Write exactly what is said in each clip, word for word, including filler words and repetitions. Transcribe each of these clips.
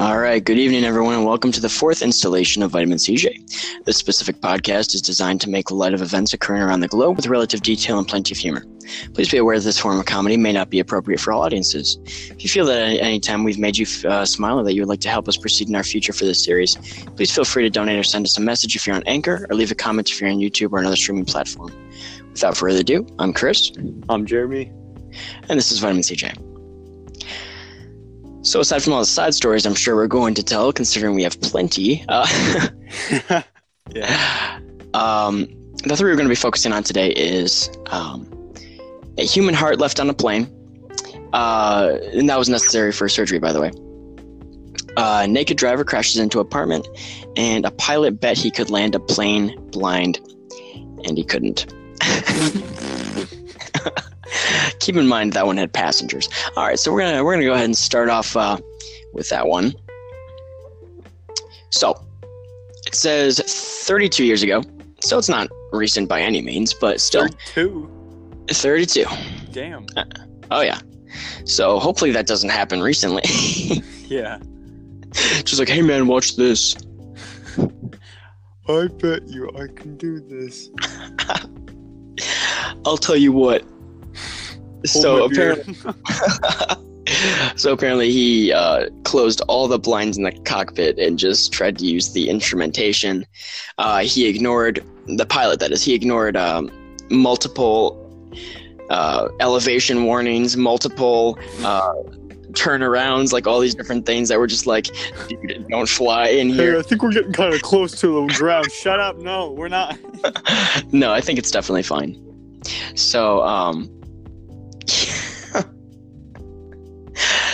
All right, good evening, everyone, and welcome to the fourth installation of Vitamin C J. This specific podcast is designed to make light of events occurring around the globe with relative detail and plenty of humor. Please be aware that this form of comedy may not be appropriate for all audiences. If you feel that at any time we've made you uh, smile or that you would like to help us proceed in our future for this series, please feel free to donate or send us a message if you're on Anchor, or leave a comment if you're on YouTube or another streaming platform. Without further ado, I'm Chris. I'm Jeremy. And this is Vitamin C J. So aside from all the side stories I'm sure we're going to tell, considering we have plenty, uh, yeah. um, the three we're going to be focusing on today is um, a human heart left on a plane, uh, and that was necessary for surgery, by the way. A naked driver crashes into an apartment, and a pilot bet he could land a plane blind, and he couldn't. Keep in mind that one had passengers. All right, so we're gonna we're gonna go ahead and start off uh, with that one. So it says thirty-two years ago, so it's not recent by any means, but still. Thirty-two. Thirty-two. Damn. Uh, oh yeah. So hopefully that doesn't happen recently. Yeah. Just like, hey man, watch this. I bet you I can do this. I'll tell you what. So apparently, so apparently he uh, closed all the blinds in the cockpit and just tried to use the instrumentation. Uh, he ignored, the pilot that is, he ignored um, multiple uh, elevation warnings, multiple uh, turnarounds, like all these different things that were just like, dude, don't fly in here. Hey, I think we're getting kind of close to the ground. Shut up. No, we're not. No, I think it's definitely fine. So, um...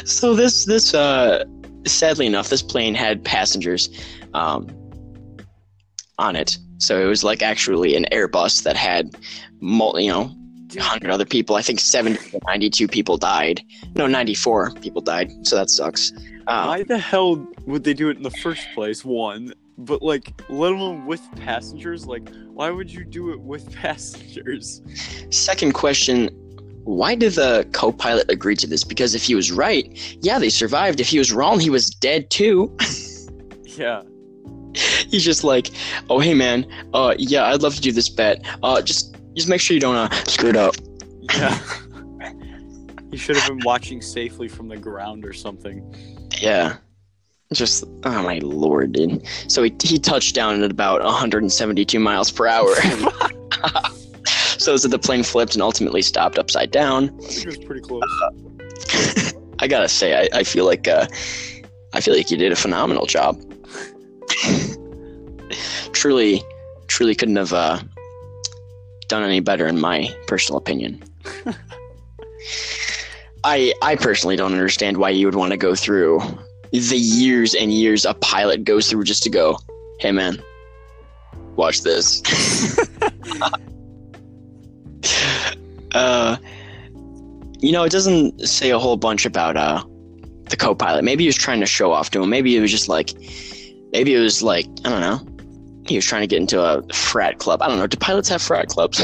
So this, this uh, sadly enough, this plane had passengers um, on it. So it was like actually an Airbus that had, multi, you know, one hundred other people. I think seventy, ninety-two people died. No, ninety-four people died. So that sucks. Um, Why the hell would they do it in the first place? One. But, like, let alone with passengers? Like, why would you do it with passengers? Second question, why did the co-pilot agree to this? Because if he was right, yeah, they survived. If he was wrong, he was dead, too. Yeah. He's just like, oh, hey, man, uh, yeah, I'd love to do this bet. Uh, just just make sure you don't uh, screw it up. Yeah. You should have been watching safely from the ground or something. Yeah. Just, oh my lord, dude. So he he touched down at about one hundred seventy-two miles per hour. So, so the plane flipped and ultimately stopped upside down. I think it was pretty close. Uh, I gotta say, I, I feel like uh, I feel like you did a phenomenal job. truly, truly couldn't have uh, done any better, in my personal opinion. I I personally don't understand why you would want to go through the years and years a pilot goes through just to go, hey man, watch this. uh, you know, it doesn't say a whole bunch about uh the co-pilot. Maybe he was trying to show off to him. Maybe it was just like, maybe it was like, I don't know. He was trying to get into a frat club. I don't know. Do pilots have frat clubs?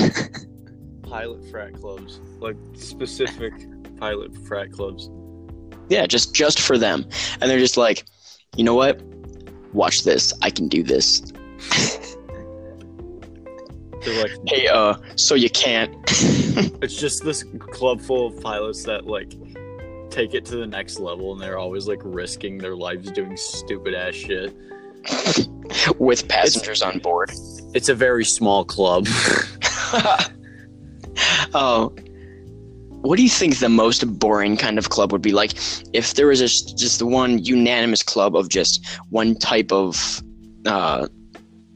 Pilot frat clubs, like specific pilot frat clubs. Yeah, just, just for them. And they're just like, you know what? Watch this. I can do this. They're like, hey, uh, so you can't. It's just this club full of pilots that, like, take it to the next level, and they're always, like, risking their lives doing stupid-ass shit. With passengers it's, on board. It's a very small club. Oh, what do you think the most boring kind of club would be? Like, if there was a, just the one unanimous club of just one type of uh,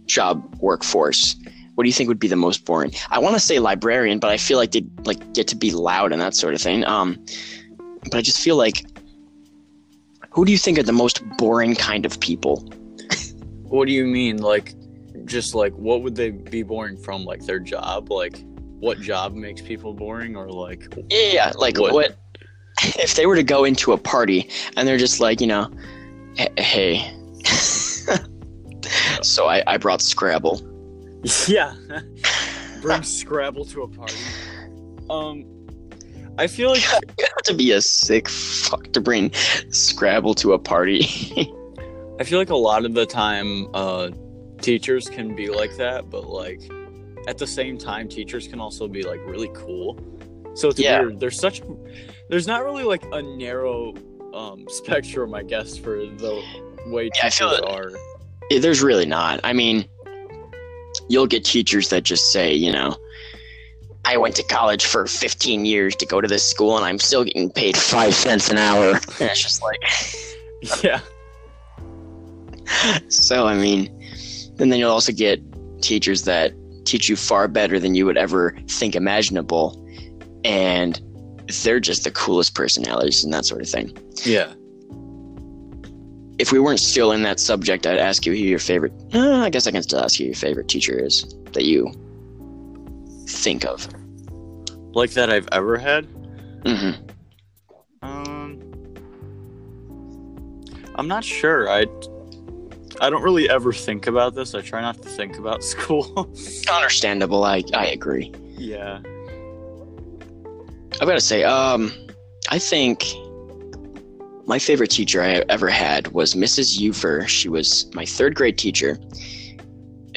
job workforce, what do you think would be the most boring? I want to say librarian, but I feel like they'd like get to be loud and that sort of thing. Um, but I just feel like, who do you think are the most boring kind of people? What do you mean? Like, just like, what would they be boring from? Like their job? Like, what job makes people boring, or like... Yeah, yeah, like what? what... If they were to go into a party, and they're just like, you know, hey, so I, I brought Scrabble. Yeah, bring Scrabble to a party. Um, I feel like got to be a sick fuck to bring Scrabble to a party. I feel like a lot of the time uh, teachers can be like that, but like at the same time, teachers can also be like really cool. So it's yeah. weird. There's such there's not really like a narrow um, spectrum, I guess, for the way yeah, teachers are. It, there's really not. I mean, you'll get teachers that just say, you know, I went to college for fifteen years to go to this school and I'm still getting paid five cents an hour. And it's just like... yeah. So, I mean... And then you'll also get teachers that teach you far better than you would ever think imaginable. And they're just the coolest personalities and that sort of thing. Yeah. If we weren't still in that subject, I'd ask you who your favorite... Uh, I guess I can still ask you who your favorite teacher is that you... think of like that I've ever had. Mm-hmm. um I'm not sure. I I don't really ever think about this. I try not to think about school. Understandable. I, I agree. Yeah, I've got to say um I think my favorite teacher I ever had was Missus Ufer. She was my third grade teacher.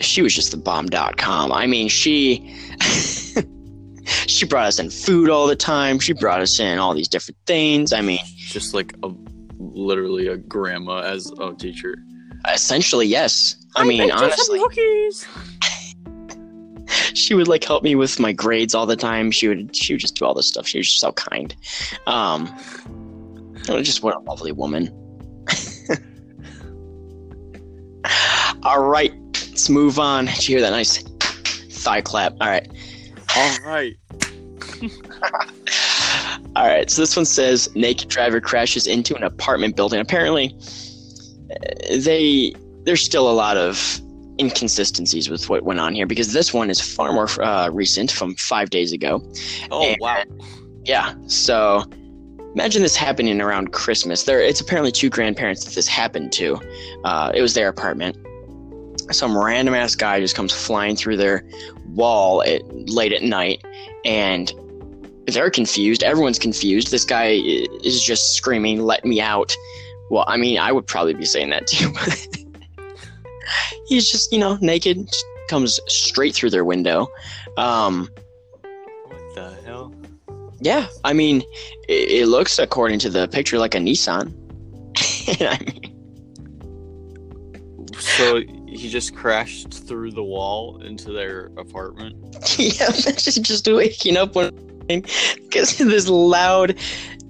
She was just the bomb dot com. I mean, she she brought us in food all the time. She brought us in all these different things. I mean, just like a literally a grandma as a teacher. Essentially, yes. I, I mean, honestly, she would like help me with my grades all the time. She would she would just do all this stuff. She was just so kind. Um, just what a lovely woman. All right. Let's move on. Did you hear that nice thigh clap? All right. All right. All right. So this one says, naked driver crashes into an apartment building. Apparently, they there's still a lot of inconsistencies with what went on here, because this one is far more uh, recent, from five days ago. Oh, and, wow. Yeah. So imagine this happening around Christmas. There, it's apparently two grandparents that this happened to. Uh, it was their apartment. Some random ass guy just comes flying through their wall at, late at night, and they're confused. Everyone's confused. This guy is just screaming, "Let me out!" Well, I mean, I would probably be saying that too. He's just, you know, naked, comes straight through their window. Um, what the hell? Yeah, I mean, it, it looks, according to the picture, like a Nissan. I mean, so. He just crashed through the wall into their apartment. Yeah, just just waking up one morning because of this loud,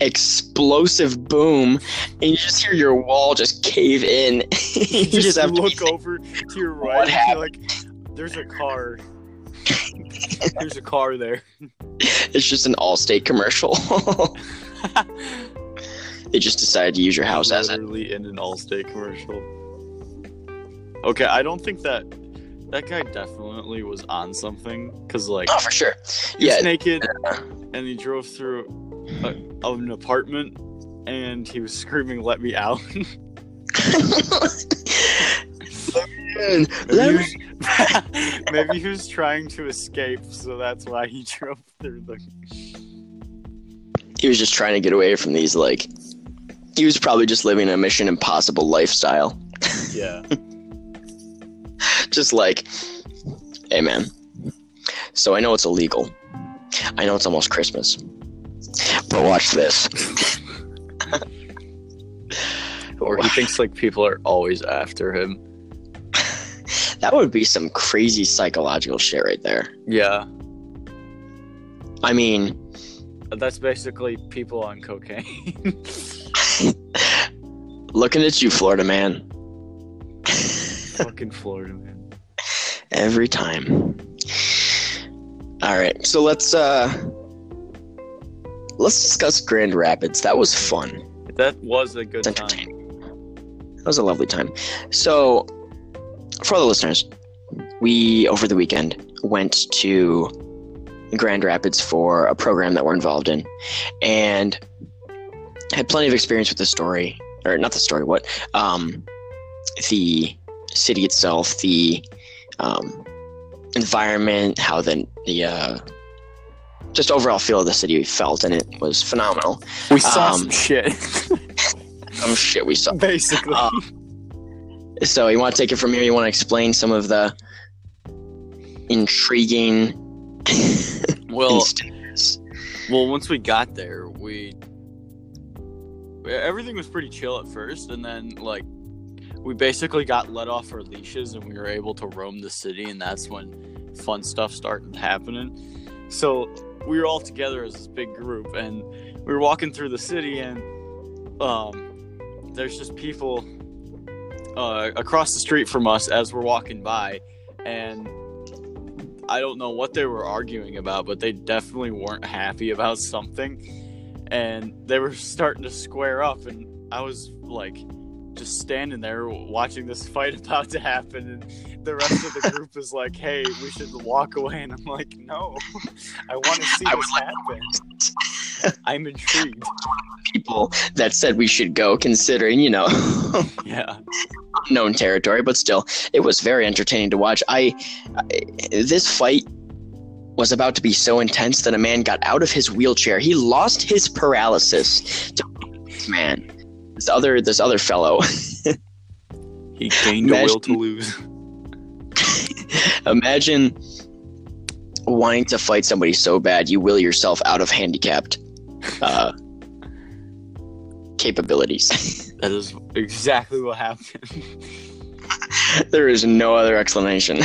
explosive boom, and you just hear your wall just cave in. you, you just, just have look to look over to your right. And like, there's a car. There's a car there. It's just an Allstate commercial. They just decided to use your house as it. Literally in an Allstate commercial. Okay, I don't think that that guy definitely was on something, because like oh for sure, he yeah, was naked uh, and he drove through a, an apartment and he was screaming, "Let me out!" Let me in. Maybe, Let me... He was, maybe he was trying to escape, so that's why he drove through the. He was just trying to get away from these. Like, he was probably just living a Mission Impossible lifestyle. Yeah. Just like, hey man, so I know it's illegal, I know it's almost Christmas, but watch this. Or he thinks like people are always after him. That would be some crazy psychological shit right there. Yeah, I mean, that's basically people on cocaine. Looking at you, Florida man. Fucking Florida man, every time. All right, so let's uh let's discuss Grand Rapids. That was fun. That was a good time. That was a lovely time. So, for the listeners, we over the weekend went to Grand Rapids for a program that we're involved in, and had plenty of experience with the story, or not the story, what um the city itself, the um, environment, how the the uh, just overall feel of the city we felt, and it was phenomenal. We saw um, some shit. Some shit we saw. Basically. Uh, so you want to take it from here? You want to explain some of the intriguing well, well, once we got there, we... Everything was pretty chill at first, and then, like, we basically got let off our leashes, and we were able to roam the city, and that's when fun stuff started happening. So we were all together as this big group, and we were walking through the city, and um, there's just people uh, across the street from us as we're walking by, and I don't know what they were arguing about, but they definitely weren't happy about something, and they were starting to square up, and I was like just standing there watching this fight about to happen, and the rest of the group is like, hey, we should walk away, and I'm like, no, I want to see this happen. I'm intrigued. People that said we should go, considering, you know, yeah, unknown territory, but still, it was very entertaining to watch. I, I this fight was about to be so intense that a man got out of his wheelchair. He lost his paralysis to this man. This other, this other fellow. He gained imagine, a will to lose. Imagine wanting to fight somebody so bad you will yourself out of handicapped uh, capabilities. That is exactly what happened. There is no other explanation.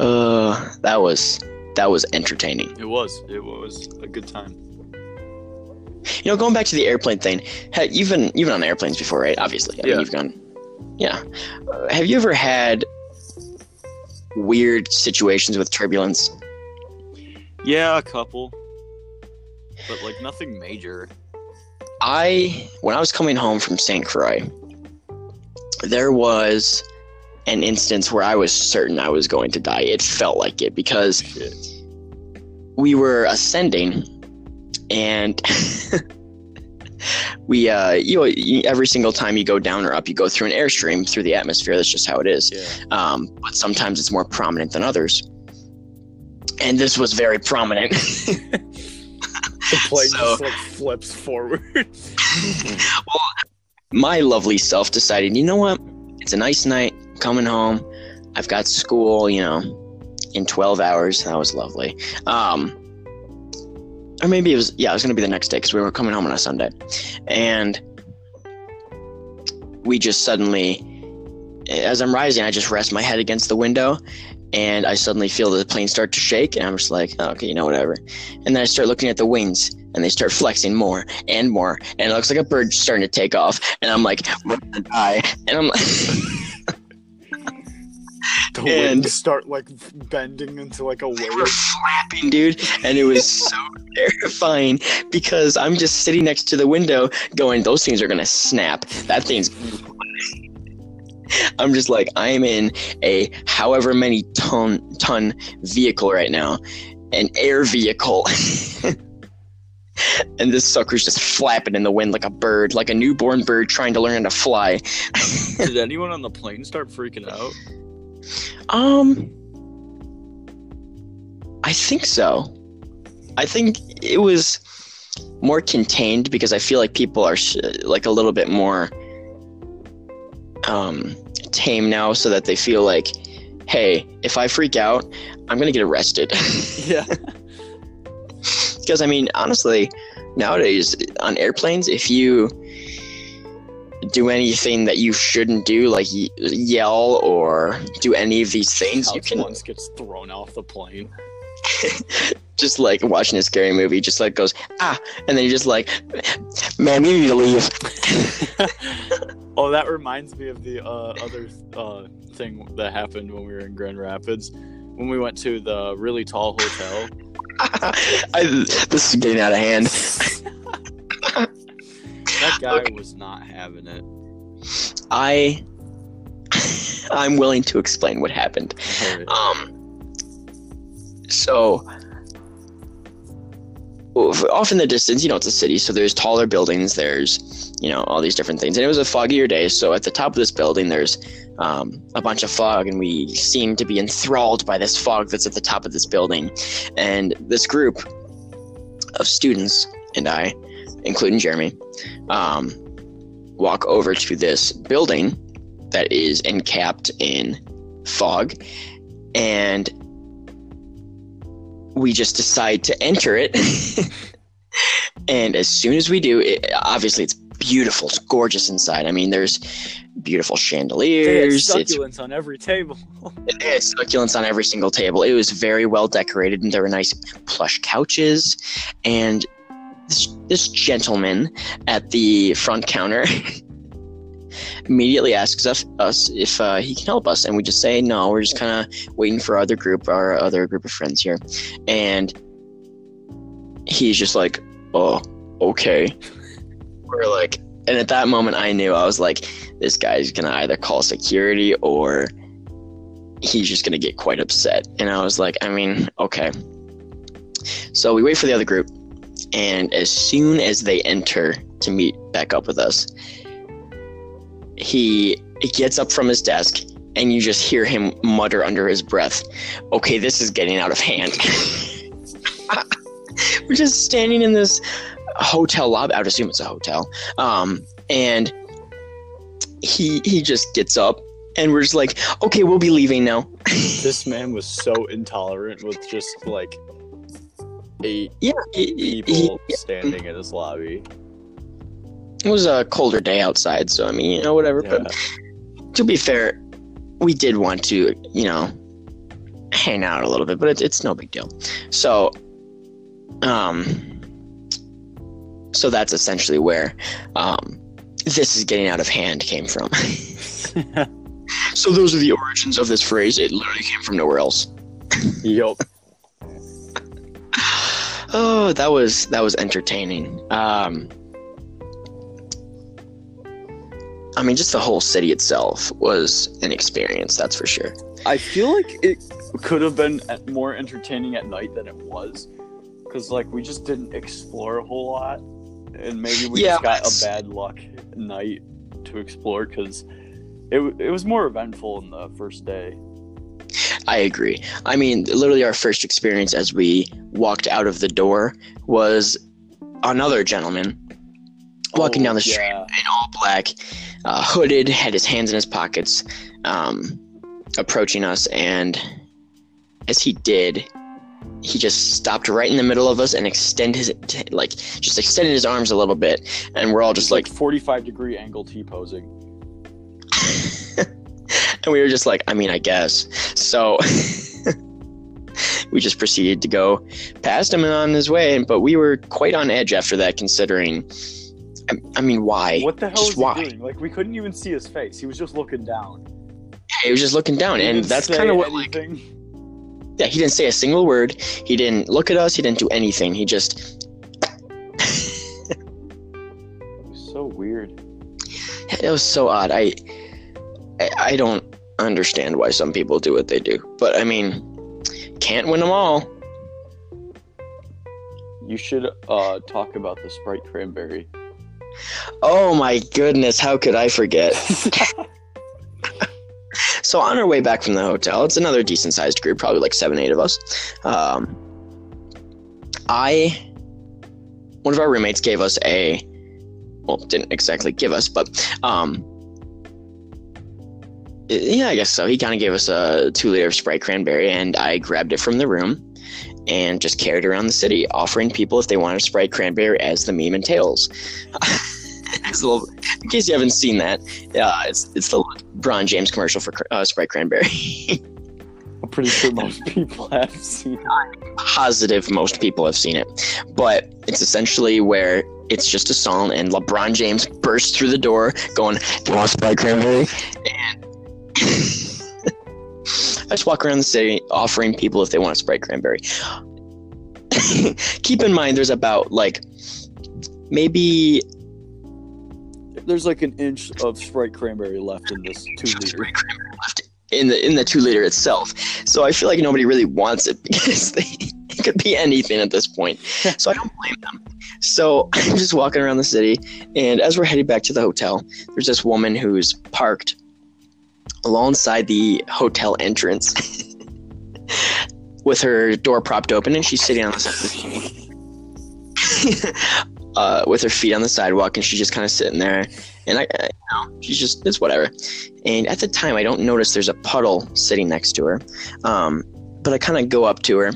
uh, that was that was entertaining. It was. It was a good time. You know, going back to the airplane thing, hey, you've been you've been on airplanes before, right? Obviously, I yeah. mean, you've gone. Yeah, uh, have you ever had weird situations with turbulence? Yeah, a couple, but like nothing major. I when I was coming home from Saint Croix, there was an instance where I was certain I was going to die. It felt like it because Shit. we were ascending. And we, uh, you, you, every single time you go down or up, you go through an airstream through the atmosphere. That's just how it is. Yeah. Um, but sometimes it's more prominent than others. And this was very prominent. The plane so, just like flips forward. Well, my lovely self decided, you know what? It's a nice night. I'm coming home. I've got school, you know, in twelve hours. That was lovely. Um, Or maybe it was, yeah, it was going to be the next day because we were coming home on a Sunday. And we just suddenly, as I'm rising, I just rest my head against the window. And I suddenly feel the plane start to shake. And I'm just like, oh, okay, you know, whatever. And then I start looking at the wings. And they start flexing more and more. And it looks like a bird starting to take off. And I'm like, we're going to die. And I'm like... The wind and start like bending into like a wave. They were flapping, dude, and it was so terrifying because I'm just sitting next to the window, going, "Those things are gonna snap. That thing's." I'm just like, I'm in a however many ton ton vehicle right now, an air vehicle, and this sucker's just flapping in the wind like a bird, like a newborn bird trying to learn how to fly. Did anyone on the plane start freaking out? Um, I think so. I think it was more contained because I feel like people are sh- like a little bit more um, tame now so that they feel like, hey, if I freak out, I'm going to get arrested. Yeah. Because, I mean, honestly, nowadays on airplanes, if you do anything that you shouldn't do, like y- yell or do any of these things, you can once gets thrown off the plane. Just like watching a scary movie, just like goes ah, and then you're just like, man, we need to leave. Oh, that reminds me of the uh, other uh, thing that happened when we were in Grand Rapids, when we went to the really tall hotel. I, this is getting out of hand. That guy okay. was not having it. I, I'm willing to explain what happened. Um, so off in the distance, you know, it's a city, so there's taller buildings, there's, you know, all these different things. And it was a foggier day, so at the top of this building, there's um, a bunch of fog, and we seem to be enthralled by this fog that's at the top of this building. And this group of students and I, including Jeremy, um, walk over to this building that is encapped in fog, and we just decide to enter it. And as soon as we do, it, obviously it's beautiful. It's gorgeous inside. I mean, there's beautiful chandeliers. They had succulents it's, on every table. They had succulents on every single table. It was very well decorated, and there were nice plush couches. And this, this gentleman at the front counter immediately asks us, us if uh, he can help us, and we just say no. We're just kind of waiting for our other group, our other group of friends here, and he's just like, "Oh, okay." We're like, and at that moment, I knew I was like, "This guy's gonna either call security or he's just gonna get quite upset." And I was like, "I mean, okay." So we wait for the other group, and as soon as they enter to meet back up with us, He, he gets up from his desk, and you just hear him mutter under his breath, "Okay, this is getting out of hand." We're just standing in this hotel lobby. I would assume it's a hotel. Um, and he he just gets up, and we're just like, "Okay, we'll be leaving now." This man was so intolerant with just like eight yeah, he, people he, standing yeah. in his lobby. It was a colder day outside, so I mean, you know, whatever. Yeah. But to be fair, we did want to, you know, hang out a little bit, but it, it's no big deal. So, um, so that's essentially where um, "this is getting out of hand" came from. So those are the origins of this phrase. It literally came from nowhere else. Yup. Oh, that was that was entertaining. Um. I mean, just the whole city itself was an experience, that's for sure. I feel like it could have been more entertaining at night than it was, because, like, we just didn't explore a whole lot, and maybe we yeah, just got that's... a bad luck night to explore, because it, it was more eventful in the first day. I agree. I mean, literally our first experience as we walked out of the door was another gentleman walking oh, down the street yeah. in all black, uh, hooded, had his hands in his pockets, um, approaching us. And as he did, he just stopped right in the middle of us and extend his like just extended his arms a little bit, and we're all just like, like forty-five degree angle T posing. And we were just like, I mean, I guess. So we just proceeded to go past him and on his way. But we were quite on edge after that, considering. I mean, why? What the hell just was he why? doing? Like, we couldn't even see his face. He was just looking down. Yeah, he was just looking down, he and that's kind of what, anything. like... Yeah, he didn't say a single word. He didn't look at us. He didn't do anything. He just... It was so weird. It was so odd. I, I, I don't understand why some people do what they do. But, I mean, can't win them all. You should uh, talk about the Sprite Cranberry. Oh my goodness, how could I forget? So on our way back from the hotel, it's another decent sized group, probably like seven, eight of us. Um, I, one of our roommates gave us a, well, didn't exactly give us, but um, yeah, I guess so. He kind of gave us a two liter of Sprite Cranberry, and I grabbed it from the room and just carried around the city, offering people if they wanted Sprite Cranberry as the meme entails. Little, in case you haven't seen that, uh, it's it's the LeBron James commercial for uh, Sprite Cranberry. I'm pretty sure most people have seen it. I'm positive most people have seen it. But it's essentially where it's just a song, and LeBron James bursts through the door going, "Do you want Sprite Cranberry?" And... I just walk around the city offering people if they want a Sprite Cranberry. Keep in mind, there's about like maybe there's like an inch of Sprite Cranberry left in this two liter. Left in the in the two liter itself. So I feel like nobody really wants it because they It could be anything at this point. So I don't blame them. So I'm just walking around the city, and as we're heading back to the hotel, there's this woman who's parked alongside the hotel entrance with her door propped open, and she's sitting on the side uh, with her feet on the sidewalk, and she's just kind of sitting there. And I, I you know, she's just, it's whatever. And at the time, I don't notice there's a puddle sitting next to her. Um, but I kind of go up to her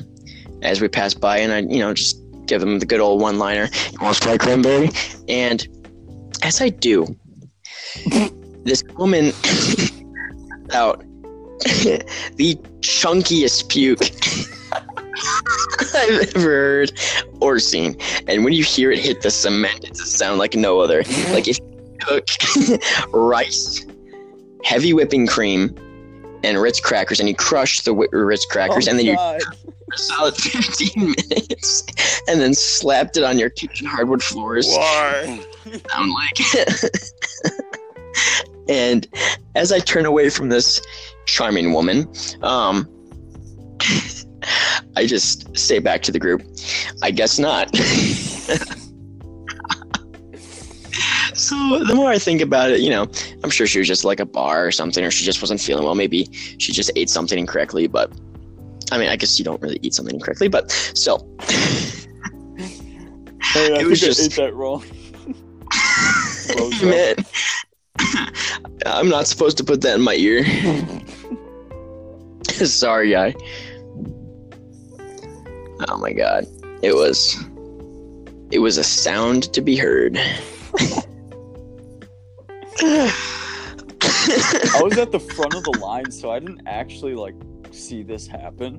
as we pass by, and I, you know, just give them the good old one-liner. You want Sprite Cranberry? And as I do, this woman out the chunkiest puke I've ever heard or seen. And when you hear it hit the cement, it's a sound like no other. Like if you took rice, heavy whipping cream, and Ritz crackers, and you crush the Ritz crackers, oh, and then God. you a solid fifteen minutes, and then slapped it on your kitchen hardwood floors. Why? I'm like, and as I turn away from this charming woman, um, I just say back to the group, I guess not. So the more I think about it, you know, I'm sure she was just like a bar or something, or she just wasn't feeling well. Maybe she just ate something incorrectly, but I mean, I guess you don't really eat something incorrectly, but still. Hey, I it was just I ate that wrong. Man, I'm not supposed to put that in my ear. Sorry, guy. Oh my God, it was, it was a sound to be heard. I was at the front of the line, so I didn't actually like. see this happen,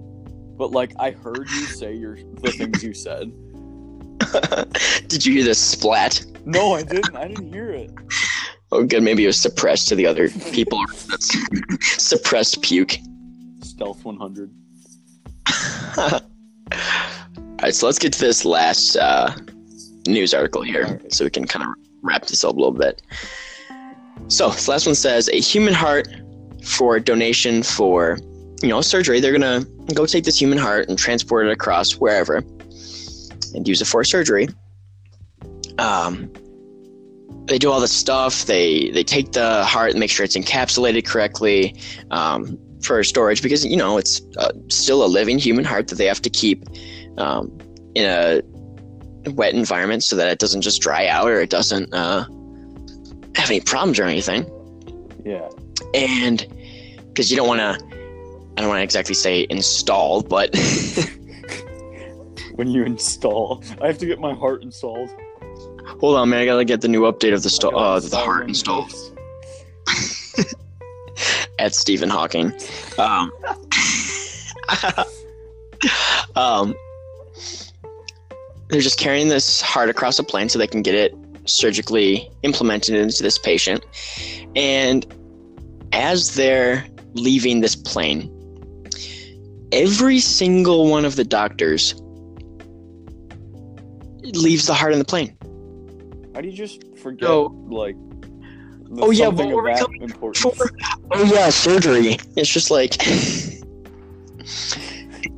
but like I heard you say your the things you said. Did you hear the splat? No, I didn't. I didn't hear it. Oh, good. Maybe it was suppressed to the other people. That's suppressed puke. Stealth one hundred. All right, so let's get to this last uh, news article here, right, so we can kind of wrap this up a little bit. So this last one says a human heart for donation for. You know, surgery. They're gonna go take this human heart and transport it across wherever and use it for surgery. Um, they do all the stuff. They they take the heart and make sure it's encapsulated correctly um, for storage, because you know it's uh, still a living human heart that they have to keep um, in a wet environment so that it doesn't just dry out or it doesn't uh, have any problems or anything. Yeah, and because you don't want to. I don't want to exactly say install, but when you install, I have to get my heart installed. Hold on, man! I gotta get the new update of the sto- uh, the heart installed at Stephen Hawking. Um, um, they're just carrying this heart across a plane so they can get it surgically implemented into this patient, and as they're leaving this plane, every single one of the doctors leaves the heart in the plane. How do you just forget, so, like, the oh yeah, what were we coming for? Oh yeah, surgery. It's just like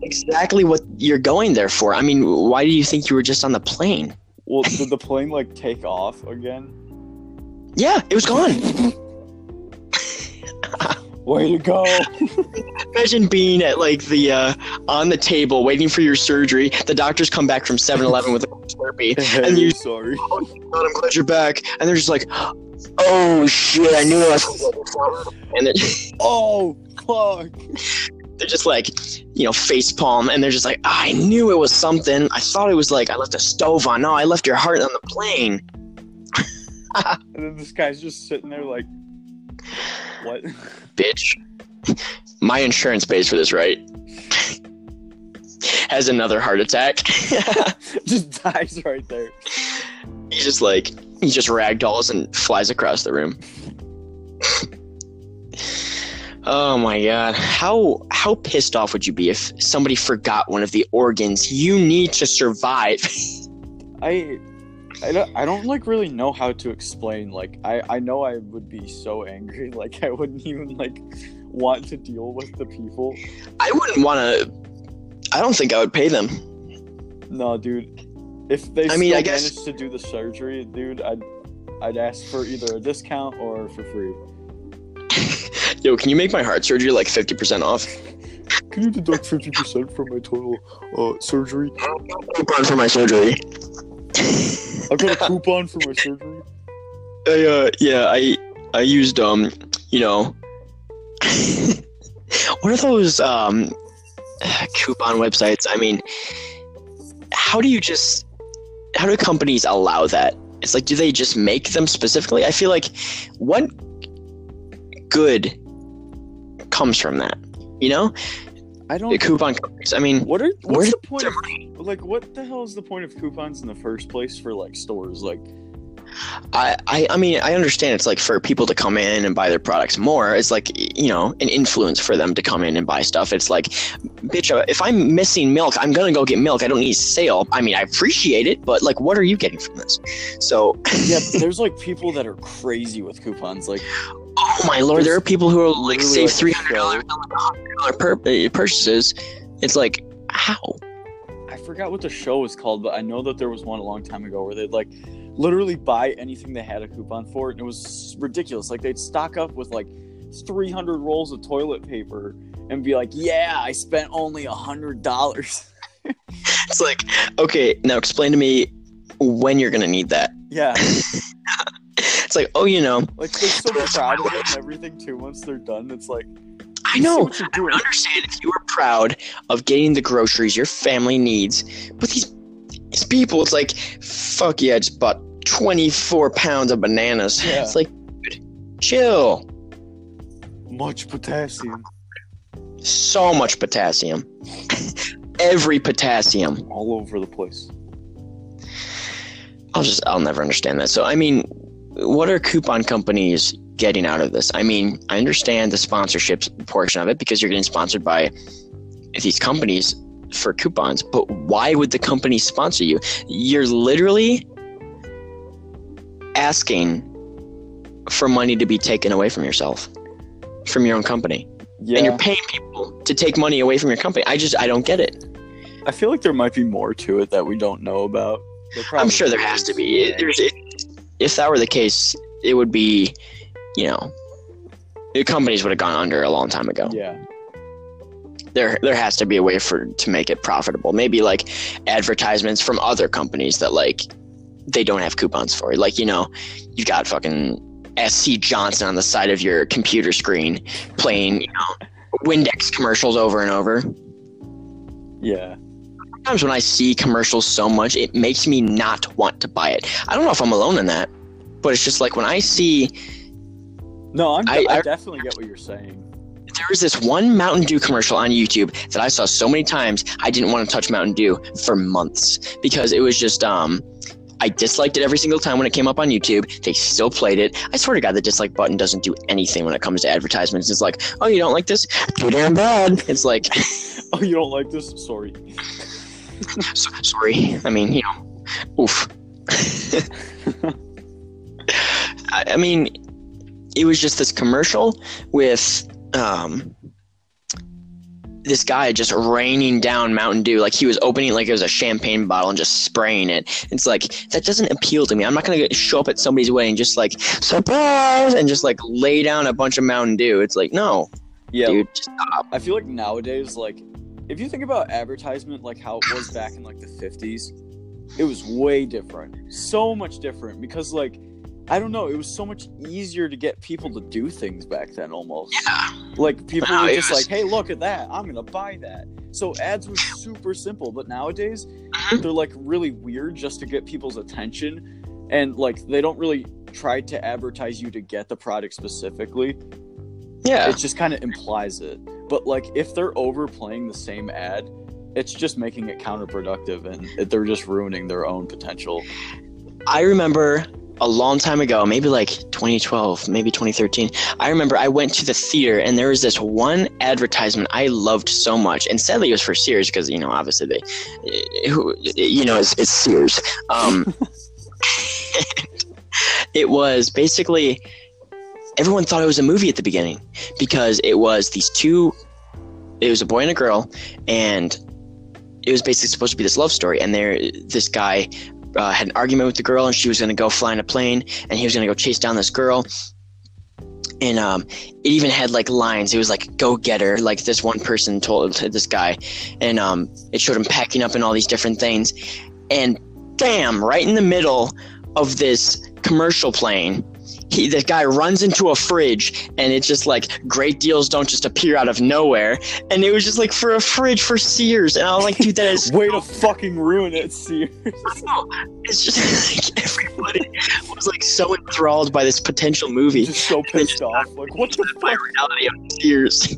exactly what you're going there for. I mean, why do you think you were just on the plane? Well, did the plane like take off again? Yeah, it was gone. Way to go. Imagine being at like the uh, on the table waiting for your surgery. The doctors come back from seven eleven with a Slurpee. Hey, and you're sorry. Oh, God, I'm glad you're back. And they're just like, oh shit, I knew I was. And then, oh fuck. They're just like, you know, face palm. And they're just like, I knew it was something. I thought it was like, I left a stove on. No, I left your heart on the plane. And then this guy's just sitting there like, what? Bitch. My insurance pays for this, right? Has another heart attack. Just dies right there. He's just like, he just ragdolls and flies across the room. Oh my God. How how pissed off would you be if somebody forgot one of the organs you need to survive? I... I don't, I don't, like, really know how to explain, like, I, I know I would be so angry, like, I wouldn't even, like, want to deal with the people. I wouldn't want to, I don't think I would pay them. No, dude. If they I still mean, I guess... managed to do the surgery, dude, I'd I'd ask for either a discount or for free. Yo, can you make my heart surgery like fifty percent off? Can you deduct fifty percent from my total uh, surgery? I'll get a coupon for my surgery. I've got a coupon for my surgery. I, uh, yeah, I I used, um, you know, what are those um coupon websites? I mean, how do you just, how do companies allow that? It's like, do they just make them specifically? I feel like what good comes from that, you know? I don't. The coupon companies. I mean, what are what's the point? Of, like, what the hell is the point of coupons in the first place for like stores? Like, I, I, I mean, I understand it's like for people to come in and buy their products more. It's like, you know, an influence for them to come in and buy stuff. It's like, bitch, if I'm missing milk, I'm gonna go get milk. I don't need a sale. I mean, I appreciate it, but like, what are you getting from this? So yeah, there's like people that are crazy with coupons, like. Oh my lord! There's there are people who are like really save three hundred dollars per purchases. It's like, how? I forgot what the show was called, but I know that there was one a long time ago where they'd like literally buy anything they had a coupon for, and it was ridiculous. Like they'd stock up with like three hundred rolls of toilet paper and be like, "Yeah, I spent only a hundred dollars." It's like, okay, now explain to me when you're gonna need that. Yeah. It's like, oh, you know. Like, they're so proud of it and everything, too, once they're done. It's like, I know. I don't understand if you were proud of getting the groceries your family needs. But these, these people, it's like, fuck yeah, I just bought twenty-four pounds of bananas. Yeah. It's like, dude, chill. Much potassium. So much potassium. Every potassium. All over the place. I'll just, I'll never understand that. So, I mean... what are coupon companies getting out of this? I mean, I understand the sponsorships portion of it because you're getting sponsored by these companies for coupons, but why would the company sponsor you? You're literally asking for money to be taken away from yourself, from your own company. Yeah. And you're paying people to take money away from your company. I just, I don't get it. I feel like there might be more to it that we don't know about. I'm sure there has to be. There's it, If that were the case, it would be, you know, the companies would have gone under a long time ago. Yeah. There there has to be a way for to make it profitable. Maybe, like, advertisements from other companies that, like, they don't have coupons for. Like, you know, you've got fucking S C Johnson on the side of your computer screen playing, you know, Windex commercials over and over. Yeah. Sometimes when I see commercials so much, it makes me not want to buy it. I don't know if I'm alone in that, but it's just like when I see... No, I'm, I, I definitely I, get what you're saying. There was this one Mountain Dew commercial on YouTube that I saw so many times, I didn't want to touch Mountain Dew for months because it was just... um. I disliked it every single time when it came up on YouTube. They still played it. I swear to God, the dislike button doesn't do anything when it comes to advertisements. It's like, oh, you don't like this? Too damn bad. It's like... oh, you don't like this? Sorry. so, sorry. I mean, you know, oof. I, I mean, it was just this commercial with... um. this guy just raining down Mountain Dew. Like he was opening it like it was a champagne bottle and just spraying it. It's like, that doesn't appeal to me. I'm not going to show up at somebody's wedding and just like, surprise, and just like lay down a bunch of Mountain Dew. It's like, no, yeah, dude, stop. I feel like nowadays, like if you think about advertisement, like how it was back in like the fifties, it was way different. So much different because like, I don't know. It was so much easier to get people to do things back then almost. Yeah. Like, people no, were just was... like, hey, look at that. I'm going to buy that. So ads were super simple. But nowadays, they're, like, really weird just to get people's attention. And, like, they don't really try to advertise you to get the product specifically. Yeah. It just kind of implies it. But, like, if they're overplaying the same ad, it's just making it counterproductive. And they're just ruining their own potential. I remember... a long time ago, maybe like twenty twelve, maybe twenty thirteen, I remember I went to the theater and there was this one advertisement I loved so much. And sadly, it was for Sears because, you know, obviously, they, you know, it's, it's Sears. Um, it was basically, everyone thought it was a movie at the beginning because it was these two, it was a boy and a girl, and it was basically supposed to be this love story, and there this guy uh, had an argument with the girl, and she was going to go fly in a plane, and he was going to go chase down this girl. And um, it even had like lines. It was like, go get her. Like this one person told to this guy, and um, it showed him packing up and all these different things. And bam, right in the middle of this commercial plane, he, the guy runs into a fridge, and it's just like, great deals don't just appear out of nowhere. And it was just like, for a fridge for Sears. And I was like, dude, that is way to fucking ruin it, Sears. It's just like everybody was like so enthralled by this potential movie. Just so pissed off. Like, what the fuck? Reality of Sears.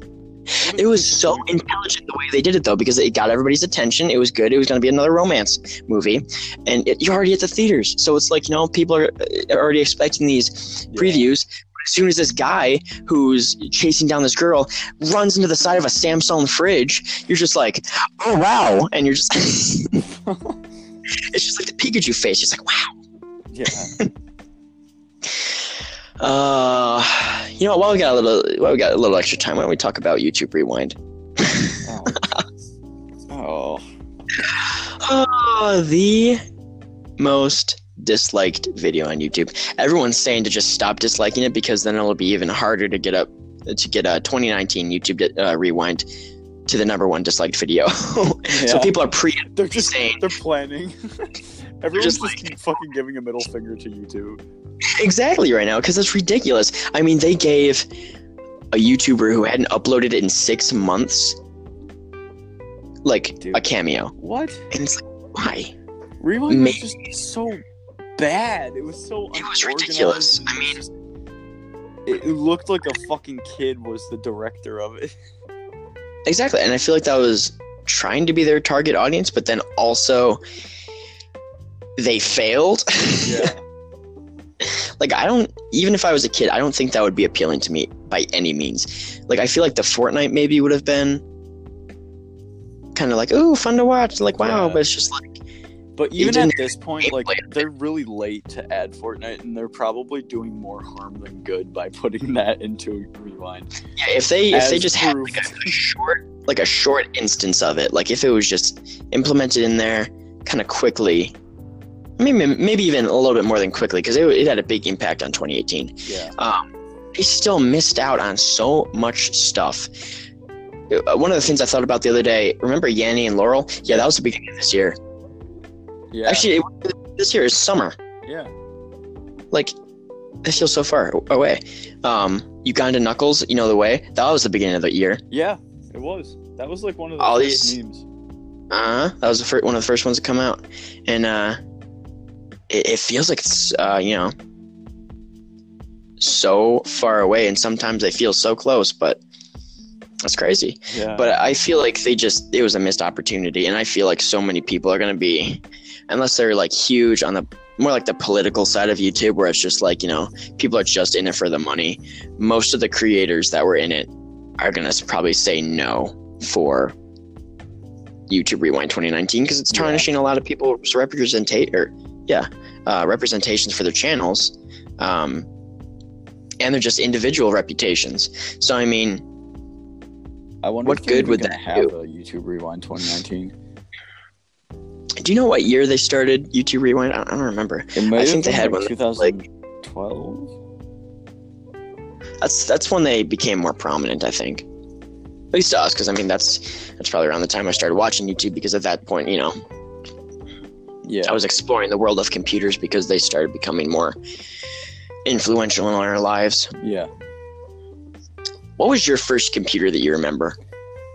It was so intelligent the way they did it, though, because it got everybody's attention. It was good. It was going to be another romance movie, and it, you're already at the theaters, so it's like, you know, people are already expecting these previews. Yeah. But as soon as this guy who's chasing down this girl runs into the side of a Samsung fridge, you're just like, oh wow, and you're just it's just like the Pikachu face. It's like, wow. Yeah. Uh, you know, while we got a little, while we got a little extra time, why don't we talk about YouTube Rewind? oh. oh, uh, the most disliked video on YouTube. Everyone's saying to just stop disliking it because then it'll be even harder to get up to get a uh, twenty nineteen YouTube uh, Rewind to the number one disliked video. Yeah. So people are pre. They're just saying they're planning. Everyone's just, just keep like, fucking giving a middle finger to YouTube. Exactly right now, because that's ridiculous. I mean, they gave a YouTuber who hadn't uploaded in six months, like, dude, a cameo. What? And it's like, why? Rewind Maybe. was just so bad. It was so It was ridiculous. I mean, it looked like a fucking kid was the director of it. Exactly, and I feel like that was trying to be their target audience, but then also they failed. Yeah. Like, I don't, even if I was a kid, I don't think that would be appealing to me by any means. Like, I feel like the Fortnite maybe would have been kind of like, ooh, fun to watch. Like, wow, yeah. But it's just like. But even at this point, like, they're really late to add Fortnite, and they're probably doing more harm than good by putting that into Rewind. Yeah, if they if they just had like a, a short like a short instance of it, like if it was just implemented in there kind of quickly. Maybe, maybe even a little bit more than quickly, because it, it had a big impact on twenty eighteen. Yeah. Um, they still missed out on so much stuff. One of the things I thought about the other day, remember Yanni and Laurel? Yeah, that was the beginning of this year. Yeah. Actually, it, this year is summer. Yeah. Like, this feels so far away. Um, Uganda Knuckles, you know the way? That was the beginning of the year. Yeah, it was. That was like one of the All first these, memes. Uh-huh. That was the fir- one of the first ones to come out. And, uh... it feels like it's, uh, you know, so far away, and sometimes they feel so close, but that's crazy. Yeah. But I feel like they just, it was a missed opportunity, and I feel like so many people are going to be, unless they're like huge on the, more like the political side of YouTube, where it's just like, you know, people are just in it for the money. Most of the creators that were in it are going to probably say no for YouTube Rewind twenty nineteen, because it's tarnishing yeah. a lot of people's representation, or yeah, uh, representations for their channels, um, and they're just individual reputations. So I mean, I wonder what good would that have do? A YouTube Rewind twenty nineteen. Do you know what year they started YouTube Rewind? I don't, I don't remember. I think they had like one twenty twelve. Like, that's that's when they became more prominent, I think. At least to us, because I mean that's that's probably around the time I started watching YouTube, because at that point, you know. Yeah. I was exploring the world of computers because they started becoming more influential in our lives. Yeah. What was your first computer that you remember?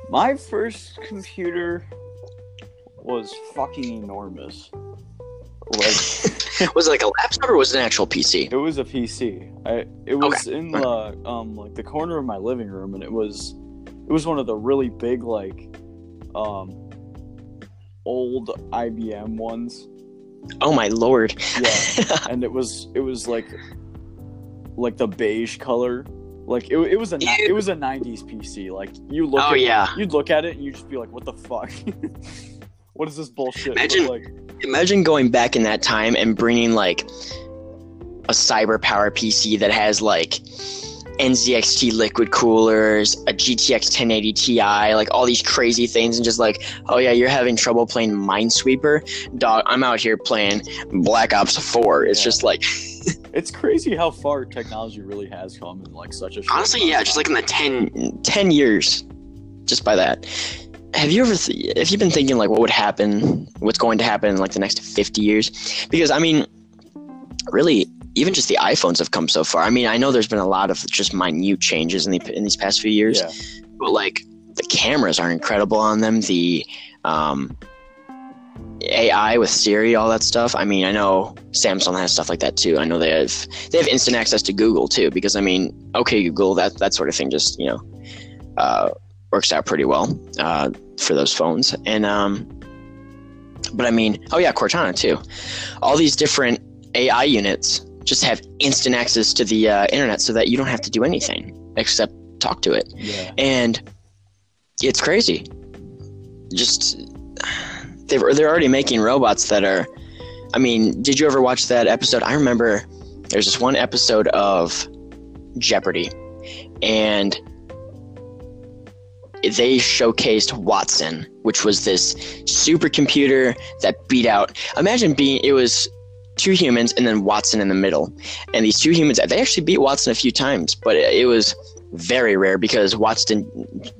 My first computer was fucking enormous. Like, was it like a laptop or was it an actual P C? It was a P C. I, it was okay. in the um like the corner of my living room, and it was it was one of the really big like um. old I B M ones. Oh my lord. Yeah. And it was it was like like the beige color. Like it it was a Ew. it was a nineties P C. Like you look oh, at yeah. you'd look at it and you'd just be like, what the fuck? What is this bullshit? Imagine, like, imagine going back in that time and bringing like a cyber power P C that has like N Z X T liquid coolers, a G T X ten eighty Ti, like all these crazy things, and just like, oh yeah, you're having trouble playing Minesweeper? Dog, I'm out here playing Black Ops four. It's yeah. just like... It's crazy how far technology really has come in like such a short Honestly, time. yeah, just like in the ten years, just by that. Have you ever, th- have you been thinking like what would happen, what's going to happen in like the next fifty years? Because I mean, really... Even just the iPhones have come so far. I mean, I know there's been a lot of just minute changes in the in these past few years, yeah. but like the cameras are incredible on them. The um, A I with Siri, all that stuff. I mean, I know Samsung has stuff like that too. I know they have they have instant access to Google too, because I mean, okay, Google, that that sort of thing just you know uh, works out pretty well uh, for those phones. And um, but I mean, oh yeah, Cortana too. All these different A I units just have instant access to the uh, internet so that you don't have to do anything except talk to it. Yeah. And it's crazy. Just, they're, they're already making robots that are, I mean, did you ever watch that episode? I remember there's this one episode of Jeopardy, and they showcased Watson, which was this supercomputer that beat out, imagine being, it was two humans and then Watson in the middle, and these two humans, they actually beat Watson a few times, but it was very rare because Watson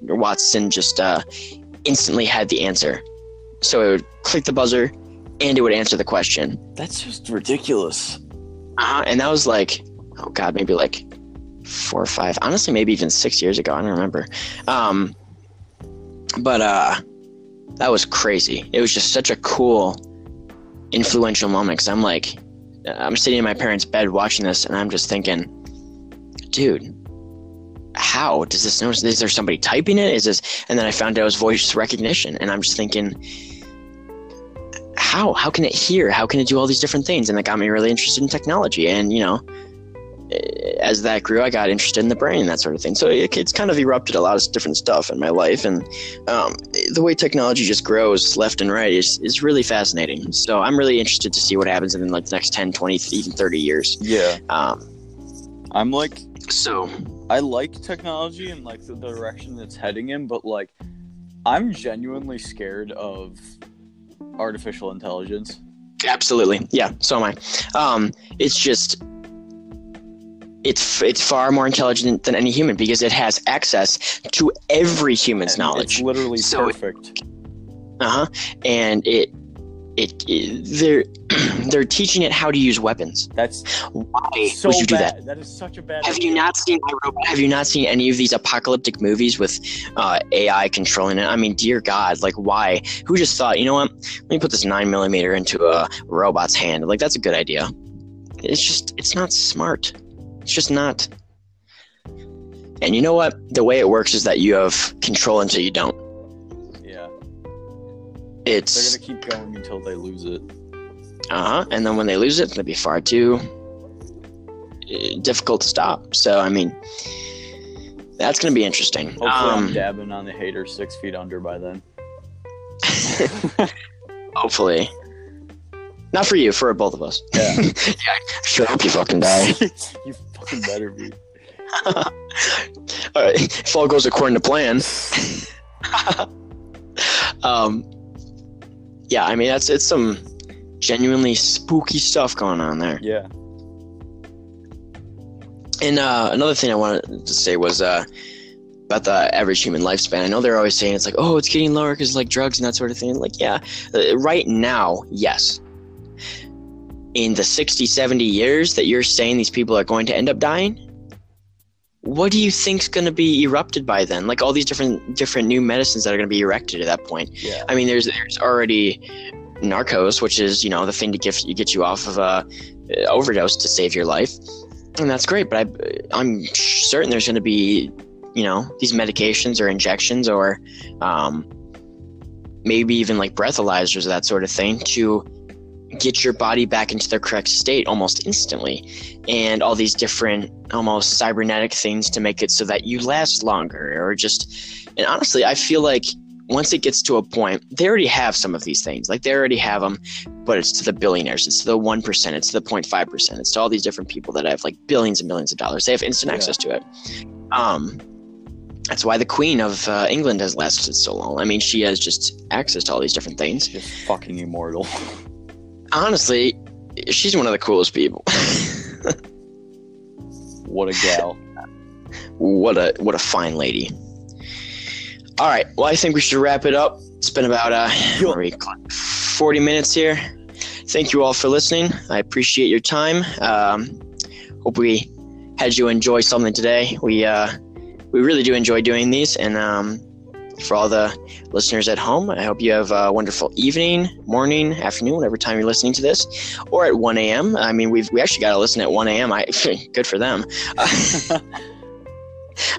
Watson just uh, instantly had the answer. So it would click the buzzer and it would answer the question. That's just ridiculous. Uh-huh. And that was like, oh god, maybe like four or five, honestly maybe even six years ago, I don't remember. Um, but uh, that was crazy. It was just such a cool influential moments. I'm like, I'm sitting in my parents' bed watching this, and I'm just thinking, dude, how does this know? Is there somebody typing it? Is this? And then I found out it was voice recognition, and I'm just thinking, how? How can it hear? How can it do all these different things? And that got me really interested in technology. And you know, as that grew, I got interested in the brain and that sort of thing. So it, it's kind of erupted a lot of different stuff in my life, and um, the way technology just grows left and right is, is really fascinating. So I'm really interested to see what happens in like the next ten, twenty, even thirty years. Yeah. Um, I'm like, so I like technology and like the direction it's heading in, but like I'm genuinely scared of artificial intelligence. Absolutely. Yeah. So am I. Um, it's just. It's it's far more intelligent than any human because it has access to every human's and knowledge. It's literally so perfect. Uh huh. And it it, it they're they're teaching it how to use weapons. That's why so would you do bad. that? That is such a bad. Have idea. you not seen iRobot? Have you not seen any of these apocalyptic movies with uh, A I controlling it? I mean, dear God, like why? Who just thought, you know what? Let me put this nine millimeter into a robot's hand. Like that's a good idea. It's just it's not smart. It's just not. And you know what? The way it works is that you have control until you don't. Yeah. It's... They're going to keep going until they lose it. Uh-huh. And then when they lose it, it'll be far too difficult to stop. So, I mean, that's going to be interesting. Hopefully um, I'm dabbing on the hater six feet under by then. Hopefully. Not for you, for both of us. Yeah. yeah I sure hope you fucking die. You fucking better be. All right. If all goes according to plan. um, yeah, I mean, that's it's some genuinely spooky stuff going on there. Yeah. And uh, another thing I wanted to say was uh, about the average human lifespan. I know they're always saying it's like, oh, it's getting lower because like drugs and that sort of thing. Like, yeah, uh, right now, yes. In the sixty, seventy years that you're saying these people are going to end up dying, what do you think's going to be erupted by then? Like all these different different new medicines that are going to be erected at that point. Yeah. I mean, there's there's already Narcos, which is, you know, the thing to get you, get you off of a overdose to save your life, and that's great. But I, I'm certain there's going to be, you know, these medications or injections or um, maybe even like breathalyzers or that sort of thing to get your body back into the correct state almost instantly, and all these different almost cybernetic things to make it so that you last longer or just, and honestly, I feel like once it gets to a point, they already have some of these things. Like, they already have them, but it's to the billionaires. It's to the one percent. It's to the zero point five percent. It's to all these different people that have, like, billions and billions of dollars. They have instant yeah. access to it. Um, that's why the Queen of uh, England has lasted so long. I mean, she has just access to all these different things. She's fucking immortal. Honestly, she's one of the coolest people. What a gal. What a what a fine lady. All right. Well, I think we should wrap it up. It's been about uh, forty minutes here. Thank you all for listening. I appreciate your time. Um, hope we had you enjoy something today. We uh, we really do enjoy doing these. And um, for all the listeners at home, I hope you have a wonderful evening, morning, afternoon, whatever time you're listening to this, or at one a.m. I mean, we've we actually got to listen at one a.m. I good for them. Uh,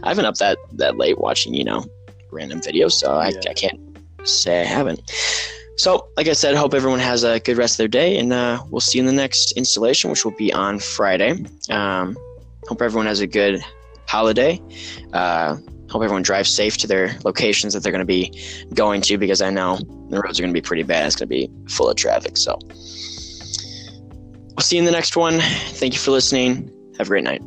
I've been up that, that late watching, you know, random videos, so I, yeah. I can't say I haven't. So, like I said, hope everyone has a good rest of their day, and uh, we'll see you in the next installation, which will be on Friday. Um, hope everyone has a good holiday. Uh, hope everyone drives safe to their locations that they're going to be going to, because I know the roads are going to be pretty bad. It's going to be full of traffic. So, we'll see you in the next one. Thank you for listening. Have a great night.